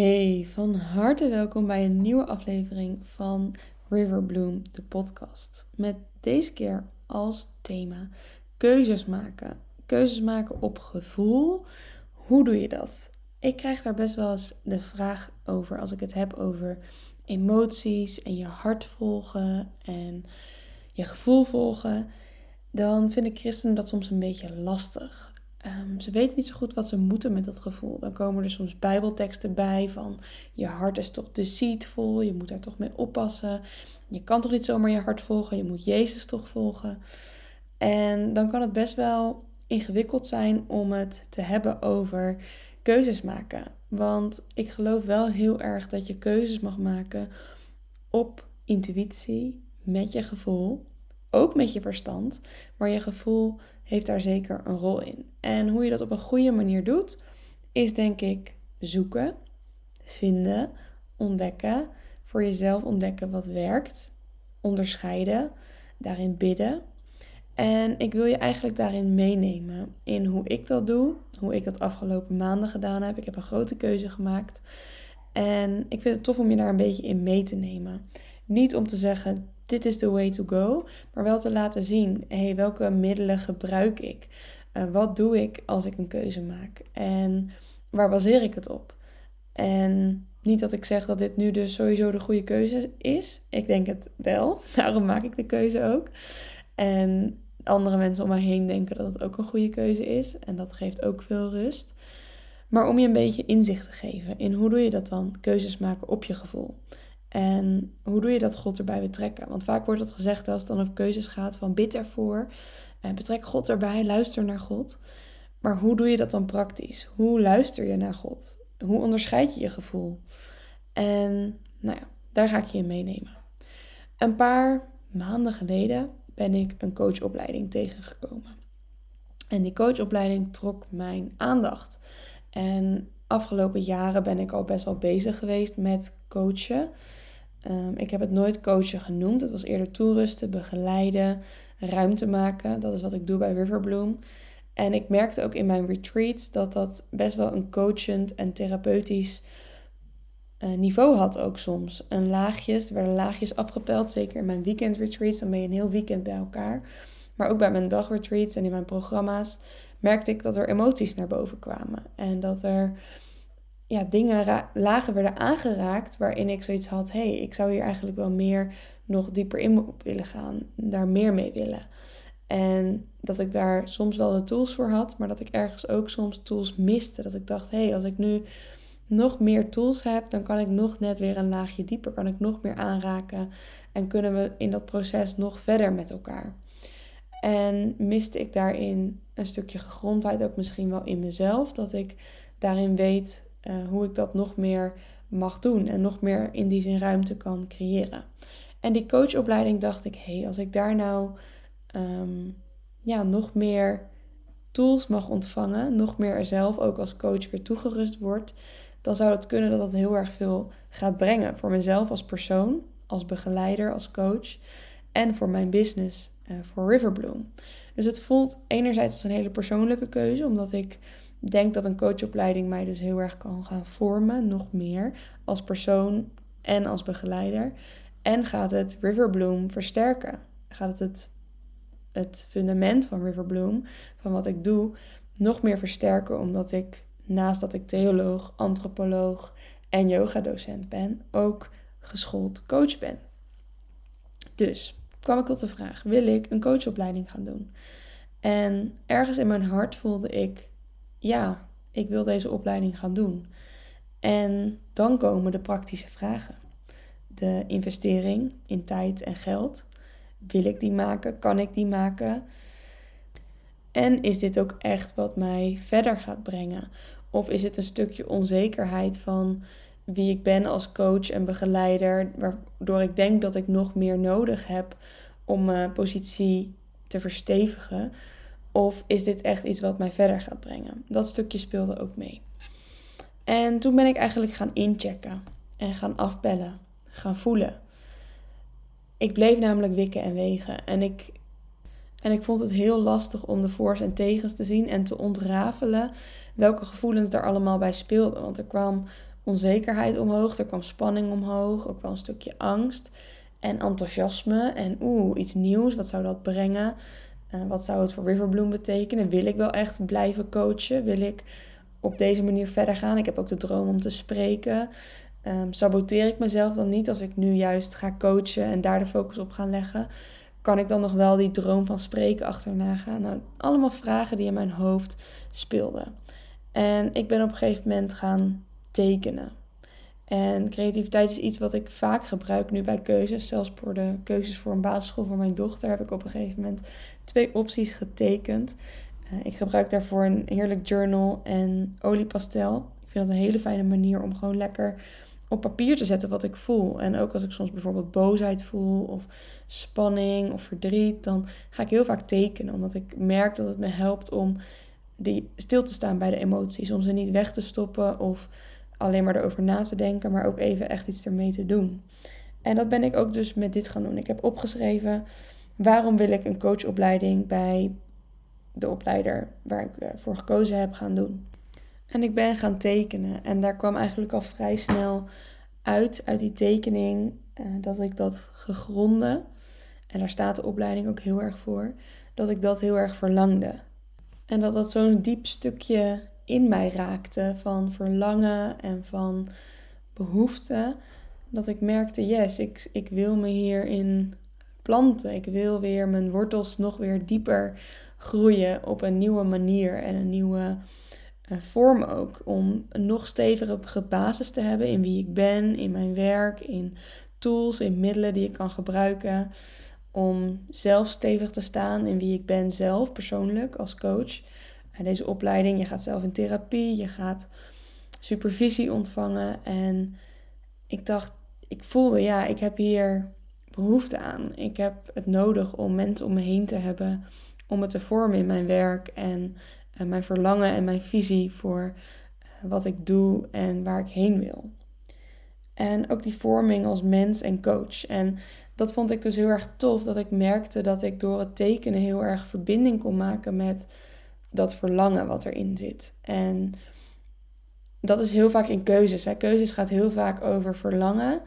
Hey, van harte welkom bij een nieuwe aflevering van River Bloom, de podcast. Met deze keer als thema keuzes maken. Keuzes maken op gevoel. Hoe doe je dat? Ik krijg daar best wel eens de vraag over als ik het heb over emoties en je hart volgen en je gevoel volgen. Dan vinden christenen dat soms een beetje lastig. Ze weten niet zo goed wat ze moeten met dat gevoel. Dan komen er soms bijbelteksten bij van je hart is toch deceitful, je moet daar toch mee oppassen. Je kan toch niet zomaar je hart volgen, je moet Jezus toch volgen. En dan kan het best wel ingewikkeld zijn om het te hebben over keuzes maken. Want ik geloof wel heel erg dat je keuzes mag maken op intuïtie, met je gevoel, ook met je verstand, maar je gevoel heeft daar zeker een rol in. En hoe je dat op een goede manier doet, is denk ik zoeken, vinden, ontdekken, voor jezelf ontdekken wat werkt, onderscheiden, daarin bidden. En ik wil je eigenlijk daarin meenemen in hoe ik dat doe, hoe ik dat afgelopen maanden gedaan heb. Ik heb een grote keuze gemaakt en ik vind het tof om je daar een beetje in mee te nemen. Niet om te zeggen, dit is the way to go, maar wel te laten zien, hey, welke middelen gebruik ik? Wat doe ik als ik een keuze maak? En waar baseer ik het op? En niet dat ik zeg dat dit nu dus sowieso de goede keuze is. Ik denk het wel, daarom maak ik de keuze ook. En andere mensen om mij heen denken dat het ook een goede keuze is. En dat geeft ook veel rust. Maar om je een beetje inzicht te geven in hoe doe je dat dan? Keuzes maken op je gevoel. En hoe doe je dat God erbij betrekken? Want vaak wordt dat gezegd als het dan op keuzes gaat van bid ervoor. Betrek God erbij, luister naar God. Maar hoe doe je dat dan praktisch? Hoe luister je naar God? Hoe onderscheid je je gevoel? En nou ja, daar ga ik je in meenemen. Een paar maanden geleden ben ik een coachopleiding tegengekomen. En die coachopleiding trok mijn aandacht. En afgelopen jaren ben ik al best wel bezig geweest met coachen. Ik heb het nooit coachen genoemd. Het was eerder toerusten, begeleiden, ruimte maken. Dat is wat ik doe bij River Bloom. En ik merkte ook in mijn retreats dat best wel een coachend en therapeutisch niveau had ook soms. Er werden laagjes afgepeld, zeker in mijn weekendretreats. Dan ben je een heel weekend bij elkaar. Maar ook bij mijn dagretreats en in mijn programma's merkte ik dat er emoties naar boven kwamen. En dat er dingen lagen werden aangeraakt waarin ik zoiets had, hey, ik zou hier eigenlijk wel meer nog dieper in op willen gaan. Daar meer mee willen. En dat ik daar soms wel de tools voor had, maar dat ik ergens ook soms tools miste. Dat ik dacht, hey, als ik nu nog meer tools heb, dan kan ik nog net weer een laagje dieper, kan ik nog meer aanraken. En kunnen we in dat proces nog verder met elkaar. En miste ik daarin een stukje gegrondheid, ook misschien wel in mezelf. Dat ik daarin weet hoe ik dat nog meer mag doen. En nog meer in die zin ruimte kan creëren. En die coachopleiding dacht ik, hey, als ik daar nou nog meer tools mag ontvangen. Nog meer er zelf ook als coach weer toegerust wordt. Dan zou het kunnen dat dat heel erg veel gaat brengen. Voor mezelf als persoon, als begeleider, als coach. En voor mijn business, voor River Bloom. Dus het voelt enerzijds als een hele persoonlijke keuze. Omdat ik denk dat een coachopleiding mij dus heel erg kan gaan vormen. Nog meer als persoon en als begeleider. En gaat het River Bloom versterken. Gaat het fundament van River Bloom, van wat ik doe, nog meer versterken. Omdat ik, naast dat ik theoloog, antropoloog en yogadocent ben, ook geschoold coach ben. Dus kwam ik tot de vraag, wil ik een coachopleiding gaan doen? En ergens in mijn hart voelde ik, ja, ik wil deze opleiding gaan doen. En dan komen de praktische vragen. De investering in tijd en geld. Wil ik die maken? Kan ik die maken? En is dit ook echt wat mij verder gaat brengen? Of is het een stukje onzekerheid van wie ik ben als coach en begeleider, waardoor ik denk dat ik nog meer nodig heb om mijn positie te verstevigen? Of is dit echt iets wat mij verder gaat brengen? Dat stukje speelde ook mee. En toen ben ik eigenlijk gaan inchecken en gaan afbellen, gaan voelen. Ik bleef namelijk wikken en wegen. En ik vond het heel lastig om de voor's en tegens te zien en te ontrafelen welke gevoelens daar allemaal bij speelden. Want er kwam onzekerheid omhoog, er kwam spanning omhoog, ook wel een stukje angst en enthousiasme en iets nieuws, wat zou dat brengen? Wat zou het voor River Bloom betekenen? Wil ik wel echt blijven coachen? Wil ik op deze manier verder gaan? Ik heb ook de droom om te spreken. Saboteer ik mezelf dan niet als ik nu juist ga coachen en daar de focus op ga leggen? Kan ik dan nog wel die droom van spreken achterna gaan? Nou, allemaal vragen die in mijn hoofd speelden. En ik ben op een gegeven moment gaan tekenen. En creativiteit is iets wat ik vaak gebruik nu bij keuzes. Zelfs voor de keuzes voor een basisschool voor mijn dochter heb ik op een gegeven moment 2 opties getekend. Ik gebruik daarvoor een heerlijk journal en oliepastel. Ik vind dat een hele fijne manier om gewoon lekker op papier te zetten wat ik voel. En ook als ik soms bijvoorbeeld boosheid voel of spanning of verdriet, dan ga ik heel vaak tekenen. Omdat ik merk dat het me helpt om stil te staan bij de emoties. Om ze niet weg te stoppen of alleen maar erover na te denken, maar ook even echt iets ermee te doen. En dat ben ik ook dus met dit gaan doen. Ik heb opgeschreven, waarom wil ik een coachopleiding bij de opleider waar ik voor gekozen heb gaan doen. En ik ben gaan tekenen. En daar kwam eigenlijk al vrij snel uit die tekening, dat ik dat gegronde, en daar staat de opleiding ook heel erg voor, dat ik dat heel erg verlangde. En dat dat zo'n diep stukje in mij raakte van verlangen en van behoefte, dat ik merkte, ik wil me hierin planten. Ik wil weer mijn wortels nog weer dieper groeien op een nieuwe manier en een nieuwe vorm ook. Om een nog stevigere basis te hebben in wie ik ben, in mijn werk, in tools, in middelen die ik kan gebruiken. Om zelf stevig te staan in wie ik ben zelf, persoonlijk, als coach. En deze opleiding, je gaat zelf in therapie, je gaat supervisie ontvangen. En ik dacht, ik voelde, ik heb hier behoefte aan. Ik heb het nodig om mensen om me heen te hebben, om het te vormen in mijn werk en mijn verlangen en mijn visie voor wat ik doe en waar ik heen wil. En ook die vorming als mens en coach. En dat vond ik dus heel erg tof, dat ik merkte dat ik door het tekenen heel erg verbinding kon maken met dat verlangen wat erin zit. En dat is heel vaak in keuzes. Hè? Keuzes gaat heel vaak over verlangen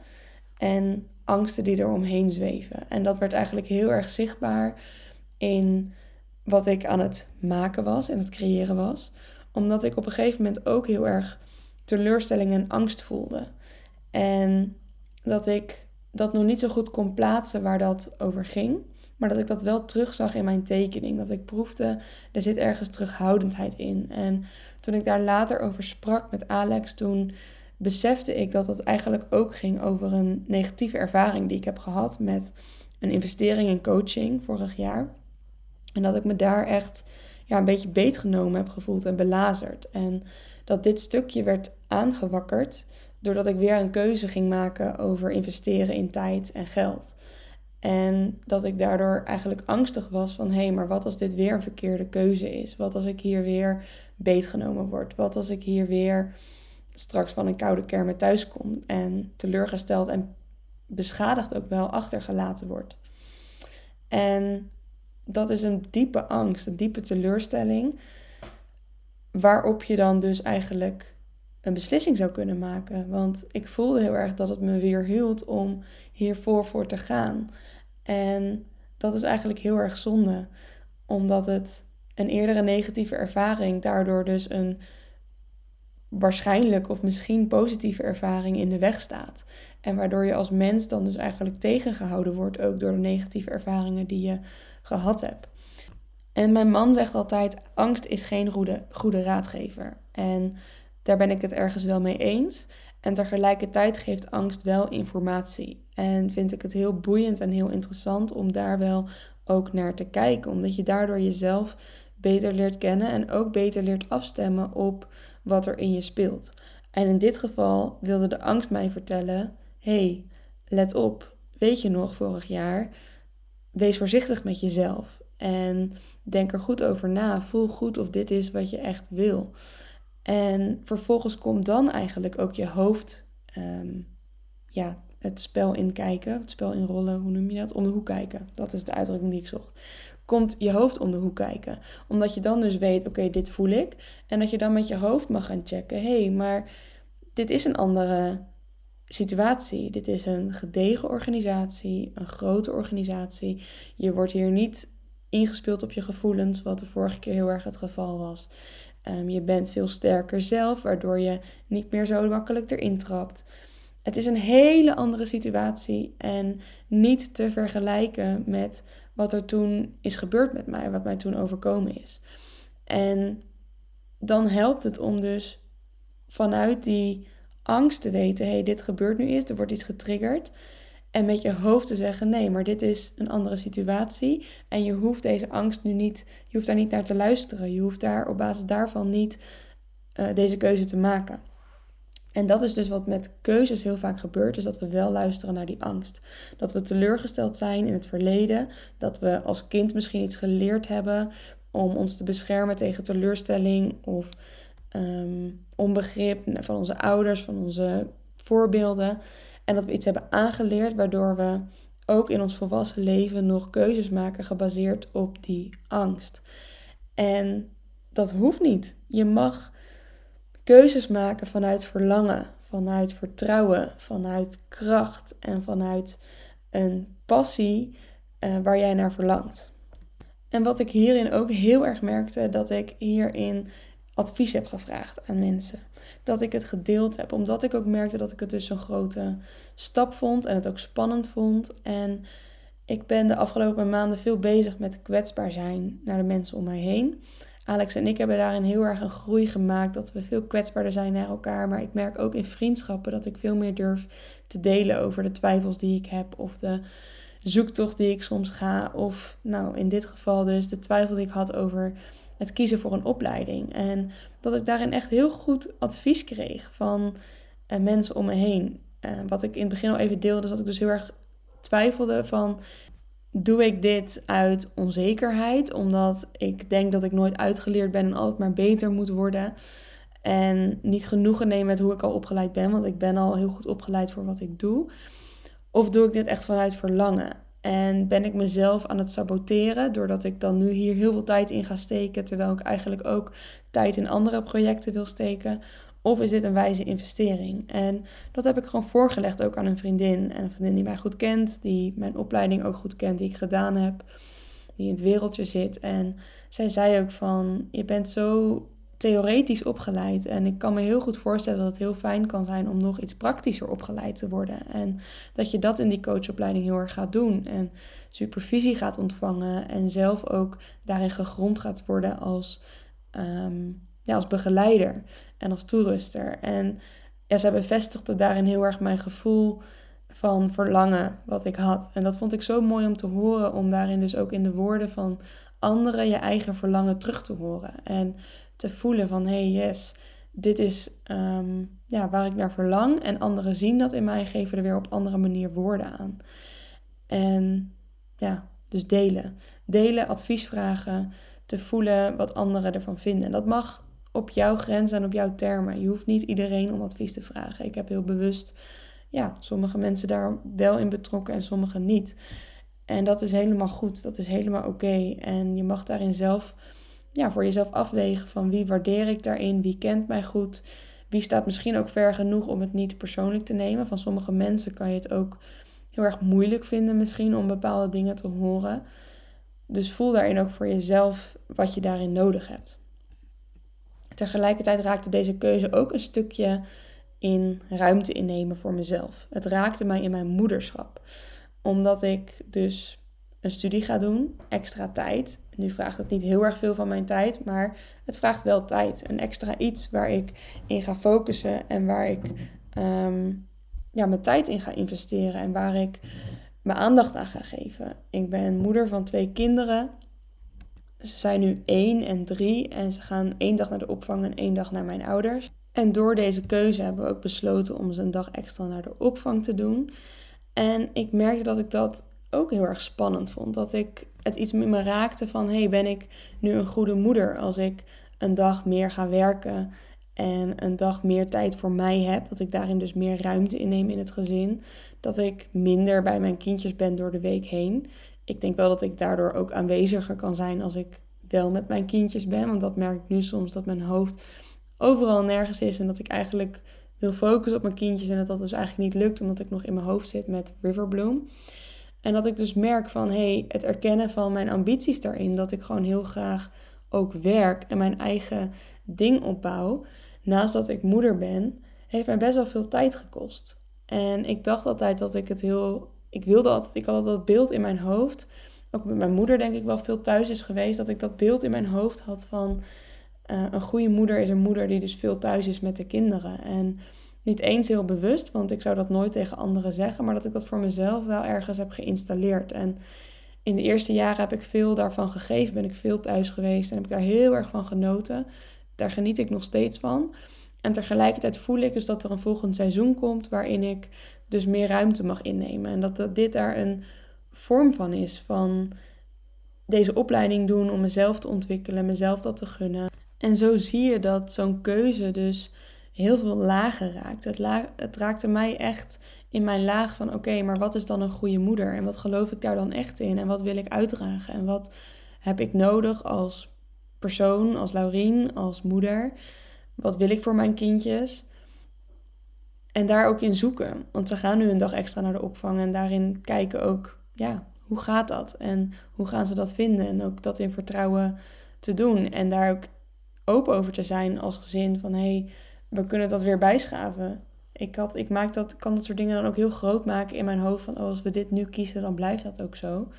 en angsten die er omheen zweven. En dat werd eigenlijk heel erg zichtbaar in wat ik aan het maken was en het creëren was. Omdat ik op een gegeven moment ook heel erg teleurstelling en angst voelde. En dat ik dat nog niet zo goed kon plaatsen waar dat over ging. Maar dat ik dat wel terugzag in mijn tekening. Dat ik proefde, er zit ergens terughoudendheid in. En toen ik daar later over sprak met Alex, toen besefte ik dat het eigenlijk ook ging over een negatieve ervaring die ik heb gehad met een investering in coaching vorig jaar. En dat ik me daar echt een beetje beetgenomen heb gevoeld en belazerd. En dat dit stukje werd aangewakkerd doordat ik weer een keuze ging maken over investeren in tijd en geld. En dat ik daardoor eigenlijk angstig was van, maar wat als dit weer een verkeerde keuze is? Wat als ik hier weer beetgenomen word? Wat als ik hier weer straks van een koude kermis thuis kom en teleurgesteld en beschadigd ook wel achtergelaten word? En dat is een diepe angst, een diepe teleurstelling, waarop je dan dus eigenlijk een beslissing zou kunnen maken. Want ik voelde heel erg dat het me weer hield om hiervoor voor te gaan. En dat is eigenlijk heel erg zonde. Omdat het een eerdere negatieve ervaring daardoor dus een waarschijnlijk of misschien positieve ervaring in de weg staat. En waardoor je als mens dan dus eigenlijk tegengehouden wordt, ook door de negatieve ervaringen die je gehad hebt. En mijn man zegt altijd, angst is geen goede raadgever. En daar ben ik het ergens wel mee eens. En tegelijkertijd geeft angst wel informatie. En vind ik het heel boeiend en heel interessant om daar wel ook naar te kijken. Omdat je daardoor jezelf beter leert kennen en ook beter leert afstemmen op wat er in je speelt. En in dit geval wilde de angst mij vertellen, let op, weet je nog vorig jaar, wees voorzichtig met jezelf. En denk er goed over na, voel goed of dit is wat je echt wil. En vervolgens komt dan eigenlijk ook je hoofd het spel inkijken, het spel inrollen, hoe noem je dat? Om de hoek kijken. Dat is de uitdrukking die ik zocht. Komt je hoofd om de hoek kijken. Omdat je dan dus weet, dit voel ik. En dat je dan met je hoofd mag gaan checken. Maar dit is een andere situatie. Dit is een gedegen organisatie, een grote organisatie. Je wordt hier niet ingespeeld op je gevoelens, wat de vorige keer heel erg het geval was. Je bent veel sterker zelf, waardoor je niet meer zo makkelijk erin trapt. Het is een hele andere situatie en niet te vergelijken met wat er toen is gebeurd met mij, wat mij toen overkomen is. En dan helpt het om dus vanuit die angst te weten, hey, dit gebeurt nu eens, er wordt iets getriggerd. En met je hoofd te zeggen, nee, maar dit is een andere situatie. En je hoeft deze angst nu niet, je hoeft daar niet naar te luisteren. Je hoeft daar op basis daarvan niet deze keuze te maken. En dat is dus wat met keuzes heel vaak gebeurt, is dat we wel luisteren naar die angst. Dat we teleurgesteld zijn in het verleden, dat we als kind misschien iets geleerd hebben om ons te beschermen tegen teleurstelling of onbegrip van onze ouders, van onze voorbeelden. En dat we iets hebben aangeleerd waardoor we ook in ons volwassen leven nog keuzes maken gebaseerd op die angst. En dat hoeft niet. Je mag keuzes maken vanuit verlangen, vanuit vertrouwen, vanuit kracht en vanuit een passie waar jij naar verlangt. En wat ik hierin ook heel erg merkte, dat ik hierin advies heb gevraagd aan mensen. Dat ik het gedeeld heb, omdat ik ook merkte dat ik het dus een grote stap vond en het ook spannend vond. En ik ben de afgelopen maanden veel bezig met kwetsbaar zijn naar de mensen om mij heen. Alex en ik hebben daarin heel erg een groei gemaakt, dat we veel kwetsbaarder zijn naar elkaar. Maar ik merk ook in vriendschappen dat ik veel meer durf te delen over de twijfels die ik heb of de zoektocht die ik soms ga. Of nou, in dit geval dus de twijfel die ik had over het kiezen voor een opleiding. En dat ik daarin echt heel goed advies kreeg van mensen om me heen. Wat ik in het begin al even deelde, is dat ik dus heel erg twijfelde van, doe ik dit uit onzekerheid, omdat ik denk dat ik nooit uitgeleerd ben en altijd maar beter moet worden. En niet genoegen nemen met hoe ik al opgeleid ben, want ik ben al heel goed opgeleid voor wat ik doe. Of doe ik dit echt vanuit verlangen? En ben ik mezelf aan het saboteren, doordat ik dan nu hier heel veel tijd in ga steken, terwijl ik eigenlijk ook tijd in andere projecten wil steken? Of is dit een wijze investering? En dat heb ik gewoon voorgelegd ook aan een vriendin. En een vriendin die mij goed kent, die mijn opleiding ook goed kent, die ik gedaan heb, die in het wereldje zit. En zij zei ook van, je bent zo theoretisch opgeleid. En ik kan me heel goed voorstellen dat het heel fijn kan zijn om nog iets praktischer opgeleid te worden. En dat je dat in die coachopleiding heel erg gaat doen. En supervisie gaat ontvangen. En zelf ook daarin gegrond gaat worden als als begeleider en als toeruster. En ja, zij bevestigde daarin heel erg mijn gevoel van verlangen wat ik had. En dat vond ik zo mooi om te horen, om daarin dus ook in de woorden van anderen je eigen verlangen terug te horen. En te voelen van, hey, yes, dit is waar ik naar verlang. En anderen zien dat in mij en geven er weer op andere manier woorden aan. En ja, dus delen. Delen, advies vragen, te voelen wat anderen ervan vinden. En dat mag op jouw grens en op jouw termen. Je hoeft niet iedereen om advies te vragen. Ik heb heel bewust, sommige mensen daar wel in betrokken en sommige niet. En dat is helemaal goed, dat is helemaal oké. En je mag daarin zelf, voor jezelf afwegen van wie waardeer ik daarin, wie kent mij goed, wie staat misschien ook ver genoeg om het niet persoonlijk te nemen. Van sommige mensen kan je het ook heel erg moeilijk vinden misschien om bepaalde dingen te horen. Dus voel daarin ook voor jezelf wat je daarin nodig hebt. Tegelijkertijd raakte deze keuze ook een stukje in ruimte innemen voor mezelf. Het raakte mij in mijn moederschap. Omdat ik dus een studie ga doen, extra tijd. Nu vraagt het niet heel erg veel van mijn tijd, maar het vraagt wel tijd. Een extra iets waar ik in ga focussen en waar ik mijn tijd in ga investeren en waar ik mijn aandacht aan gaan geven. Ik ben moeder van 2 kinderen. Ze zijn nu 1 en 3 en ze gaan 1 dag naar de opvang en 1 dag naar mijn ouders. En door deze keuze hebben we ook besloten om ze een dag extra naar de opvang te doen. En ik merkte dat ik dat ook heel erg spannend vond. Dat ik het iets met me raakte van, hey, ben ik nu een goede moeder als ik een dag meer ga werken en een dag meer tijd voor mij heb, dat ik daarin dus meer ruimte inneem in het gezin, dat ik minder bij mijn kindjes ben door de week heen. Ik denk wel dat ik daardoor ook aanweziger kan zijn als ik wel met mijn kindjes ben, want dat merk ik nu soms, dat mijn hoofd overal nergens is en dat ik eigenlijk wil focussen op mijn kindjes en dat dat dus eigenlijk niet lukt, omdat ik nog in mijn hoofd zit met River Bloom. En dat ik dus merk van, het erkennen van mijn ambities daarin, dat ik gewoon heel graag ook werk en mijn eigen ding opbouw, naast dat ik moeder ben, heeft mij best wel veel tijd gekost. En ik dacht altijd dat ik het heel... Ik had altijd dat beeld in mijn hoofd, ook met mijn moeder denk ik wel veel thuis is geweest, dat ik dat beeld in mijn hoofd had van een goede moeder is een moeder die dus veel thuis is met de kinderen. En niet eens heel bewust, want ik zou dat nooit tegen anderen zeggen, maar dat ik dat voor mezelf wel ergens heb geïnstalleerd. En in de eerste jaren heb ik veel daarvan gegeven, ben ik veel thuis geweest en heb ik daar heel erg van genoten. Daar geniet ik nog steeds van. En tegelijkertijd voel ik dus dat er een volgend seizoen komt waarin ik dus meer ruimte mag innemen. En dat dit daar een vorm van is, van deze opleiding doen om mezelf te ontwikkelen, mezelf dat te gunnen. En zo zie je dat zo'n keuze dus heel veel lagen raakt. Het raakte mij echt in mijn laag van oké, maar wat is dan een goede moeder? En wat geloof ik daar dan echt in? En wat wil ik uitdragen? En wat heb ik nodig als persoon, als Laurien, als moeder? Wat wil ik voor mijn kindjes? En daar ook in zoeken. Want ze gaan nu een dag extra naar de opvang. En daarin kijken ook, hoe gaat dat? En hoe gaan ze dat vinden? En ook dat in vertrouwen te doen. En daar ook open over te zijn als gezin. Van we kunnen dat weer bijschaven. Ik kan dat soort dingen dan ook heel groot maken in mijn hoofd. Van als we dit nu kiezen, dan blijft dat ook zo.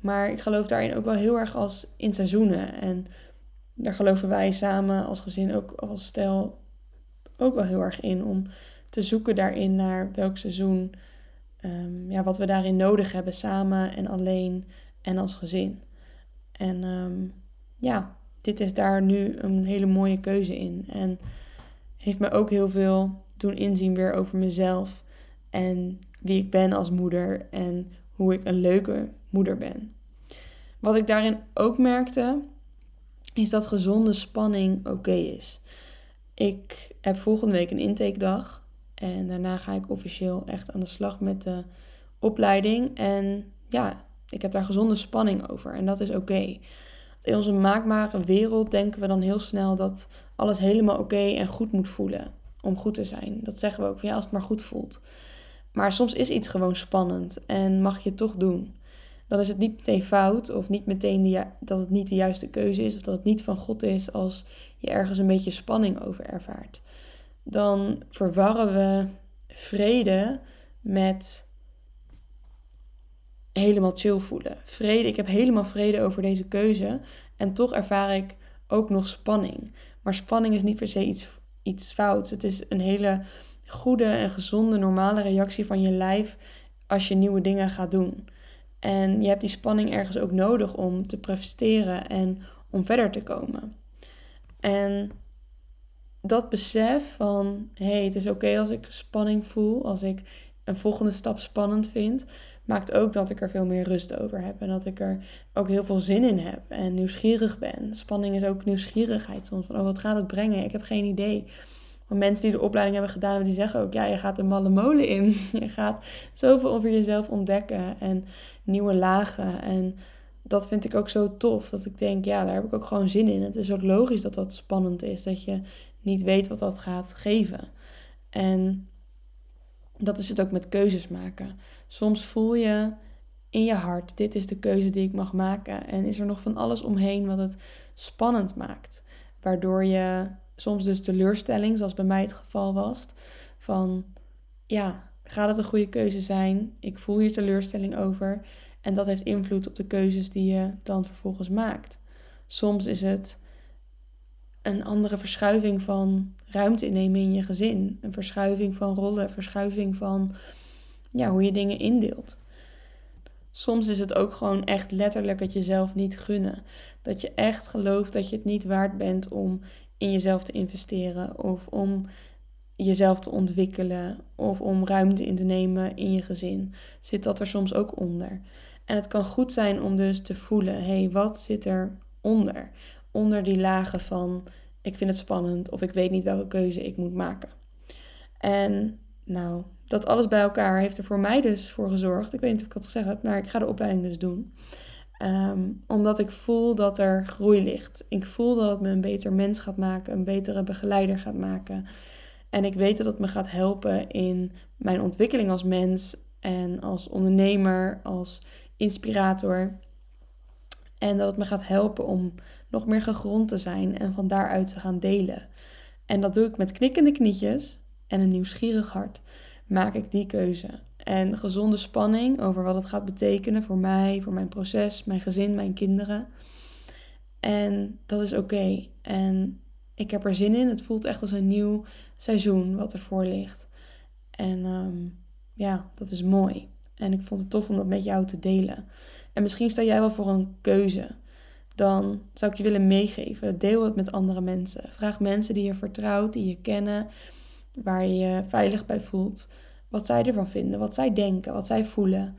Maar ik geloof daarin ook wel heel erg als in seizoenen. En daar geloven wij samen als gezin, ook als stel, ook wel heel erg in. Om te zoeken daarin naar welk seizoen, wat we daarin nodig hebben samen en alleen en als gezin. En dit is daar nu een hele mooie keuze in. En heeft me ook heel veel doen inzien weer over mezelf en wie ik ben als moeder en hoe ik een leuke moeder ben. Wat ik daarin ook merkte, is dat gezonde spanning oké is. Ik heb volgende week een intakedag en daarna ga ik officieel echt aan de slag met de opleiding. En ik heb daar gezonde spanning over en dat is oké. In onze maakbare wereld denken we dan heel snel dat alles helemaal oké en goed moet voelen om goed te zijn. Dat zeggen we ook van als het maar goed voelt. Maar soms is iets gewoon spannend en mag je het toch doen. Dan is het niet meteen fout of niet meteen dat het niet de juiste keuze is of dat het niet van God is als je ergens een beetje spanning over ervaart. Dan verwarren we vrede met helemaal chill voelen. Ik heb helemaal vrede over deze keuze en toch ervaar ik ook nog spanning. Maar spanning is niet per se iets fouts. Het is een hele goede en gezonde, normale reactie van je lijf als je nieuwe dingen gaat doen. En je hebt die spanning ergens ook nodig om te presteren en om verder te komen. En dat besef van, het is oké als ik spanning voel, als ik een volgende stap spannend vind, maakt ook dat ik er veel meer rust over heb. En dat ik er ook heel veel zin in heb en nieuwsgierig ben. Spanning is ook nieuwsgierigheid soms. Van, wat gaat het brengen? Ik heb geen idee. Want mensen die de opleiding hebben gedaan, die zeggen ook, je gaat de malle molen in. Je gaat zoveel over jezelf ontdekken en nieuwe lagen. En dat vind ik ook zo tof. Dat ik denk, daar heb ik ook gewoon zin in. Het is ook logisch dat dat spannend is. Dat je niet weet wat dat gaat geven. En dat is het ook met keuzes maken. Soms voel je in je hart, dit is de keuze die ik mag maken. En is er nog van alles omheen wat het spannend maakt. Waardoor je soms dus teleurstelling, zoals bij mij het geval was, van gaat het een goede keuze zijn? Ik voel hier teleurstelling over. En dat heeft invloed op de keuzes die je dan vervolgens maakt. Soms is het een andere verschuiving van ruimte innemen in je gezin. Een verschuiving van rollen, een verschuiving van hoe je dingen indeelt. Soms is het ook gewoon echt letterlijk het jezelf niet gunnen. Dat je echt gelooft dat je het niet waard bent om in jezelf te investeren of om jezelf te ontwikkelen of om ruimte in te nemen in je gezin. Zit dat er soms ook onder. En het kan goed zijn om dus te voelen, wat zit er onder? Onder die lagen van, ik vind het spannend of ik weet niet welke keuze ik moet maken. En dat alles bij elkaar heeft er voor mij dus voor gezorgd. Ik weet niet of ik dat gezegd heb, maar ik ga de opleiding dus doen. Omdat ik voel dat er groei ligt. Ik voel dat het me een beter mens gaat maken, een betere begeleider gaat maken. En ik weet dat het me gaat helpen in mijn ontwikkeling als mens en als ondernemer, als inspirator. En dat het me gaat helpen om nog meer gegrond te zijn en van daaruit te gaan delen. En dat doe ik met knikkende knietjes en een nieuwsgierig hart. Maak ik die keuze. En gezonde spanning over wat het gaat betekenen voor mij, voor mijn proces, mijn gezin, mijn kinderen. En dat is oké. En ik heb er zin in. Het voelt echt als een nieuw seizoen wat ervoor ligt. En ja, dat is mooi. En ik vond het tof om dat met jou te delen. En misschien sta jij wel voor een keuze. Dan zou ik je willen meegeven. Deel het met andere mensen. Vraag mensen die je vertrouwt, die je kennen, waar je je veilig bij voelt, wat zij ervan vinden, wat zij denken, wat zij voelen.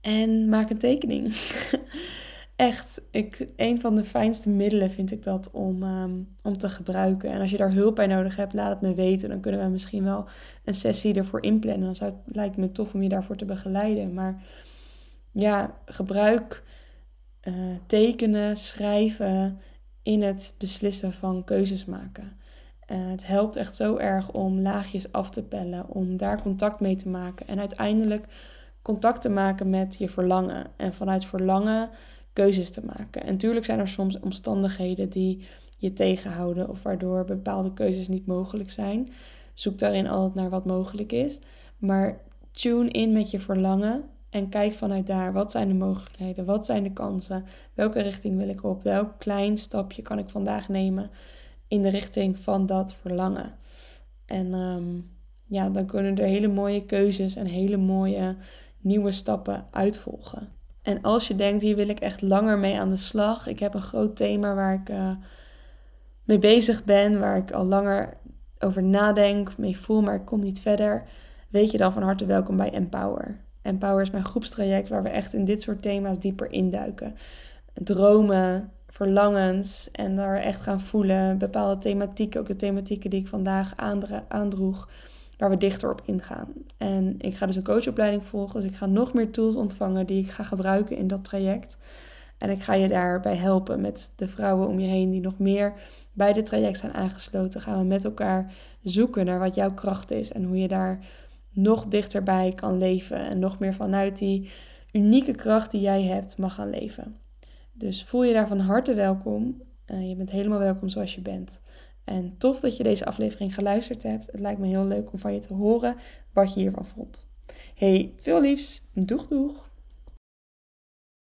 En maak een tekening. Echt, een van de fijnste middelen vind ik dat om te gebruiken. En als je daar hulp bij nodig hebt, laat het me weten. Dan kunnen we misschien wel een sessie ervoor inplannen. Dan lijkt het me tof om je daarvoor te begeleiden. Maar ja, gebruik tekenen, schrijven in het beslissen van keuzes maken. Het helpt echt zo erg om laagjes af te pellen, om daar contact mee te maken. En uiteindelijk contact te maken met je verlangen. En vanuit verlangen keuzes te maken. En tuurlijk zijn er soms omstandigheden die je tegenhouden of waardoor bepaalde keuzes niet mogelijk zijn. Zoek daarin altijd naar wat mogelijk is. Maar tune in met je verlangen en kijk vanuit daar. Wat zijn de mogelijkheden? Wat zijn de kansen? Welke richting wil ik op? Welk klein stapje kan ik vandaag nemen in de richting van dat verlangen? En ja, dan kunnen er hele mooie keuzes en hele mooie nieuwe stappen uitvolgen. En als je denkt, hier wil ik echt langer mee aan de slag. Ik heb een groot thema waar ik mee bezig ben, waar ik al langer over nadenk, mee voel, maar ik kom niet verder. Weet je dan van harte welkom bij Empower. Empower is mijn groepstraject waar we echt in dit soort thema's dieper induiken. Dromen, verlangens en daar echt gaan voelen. Bepaalde thematieken, ook de thematieken die ik vandaag aandroeg, waar we dichter op ingaan. En ik ga dus een coachopleiding volgen. Dus ik ga nog meer tools ontvangen die ik ga gebruiken in dat traject. En ik ga je daarbij helpen met de vrouwen om je heen die nog meer bij dit traject zijn aangesloten. Gaan we met elkaar zoeken naar wat jouw kracht is en hoe je daar nog dichterbij kan leven. En nog meer vanuit die unieke kracht die jij hebt mag gaan leven. Dus voel je daar van harte welkom. Je bent helemaal welkom zoals je bent. En tof dat je deze aflevering geluisterd hebt. Het lijkt me heel leuk om van je te horen wat je hiervan vond. Hey, veel liefs. Doeg doeg.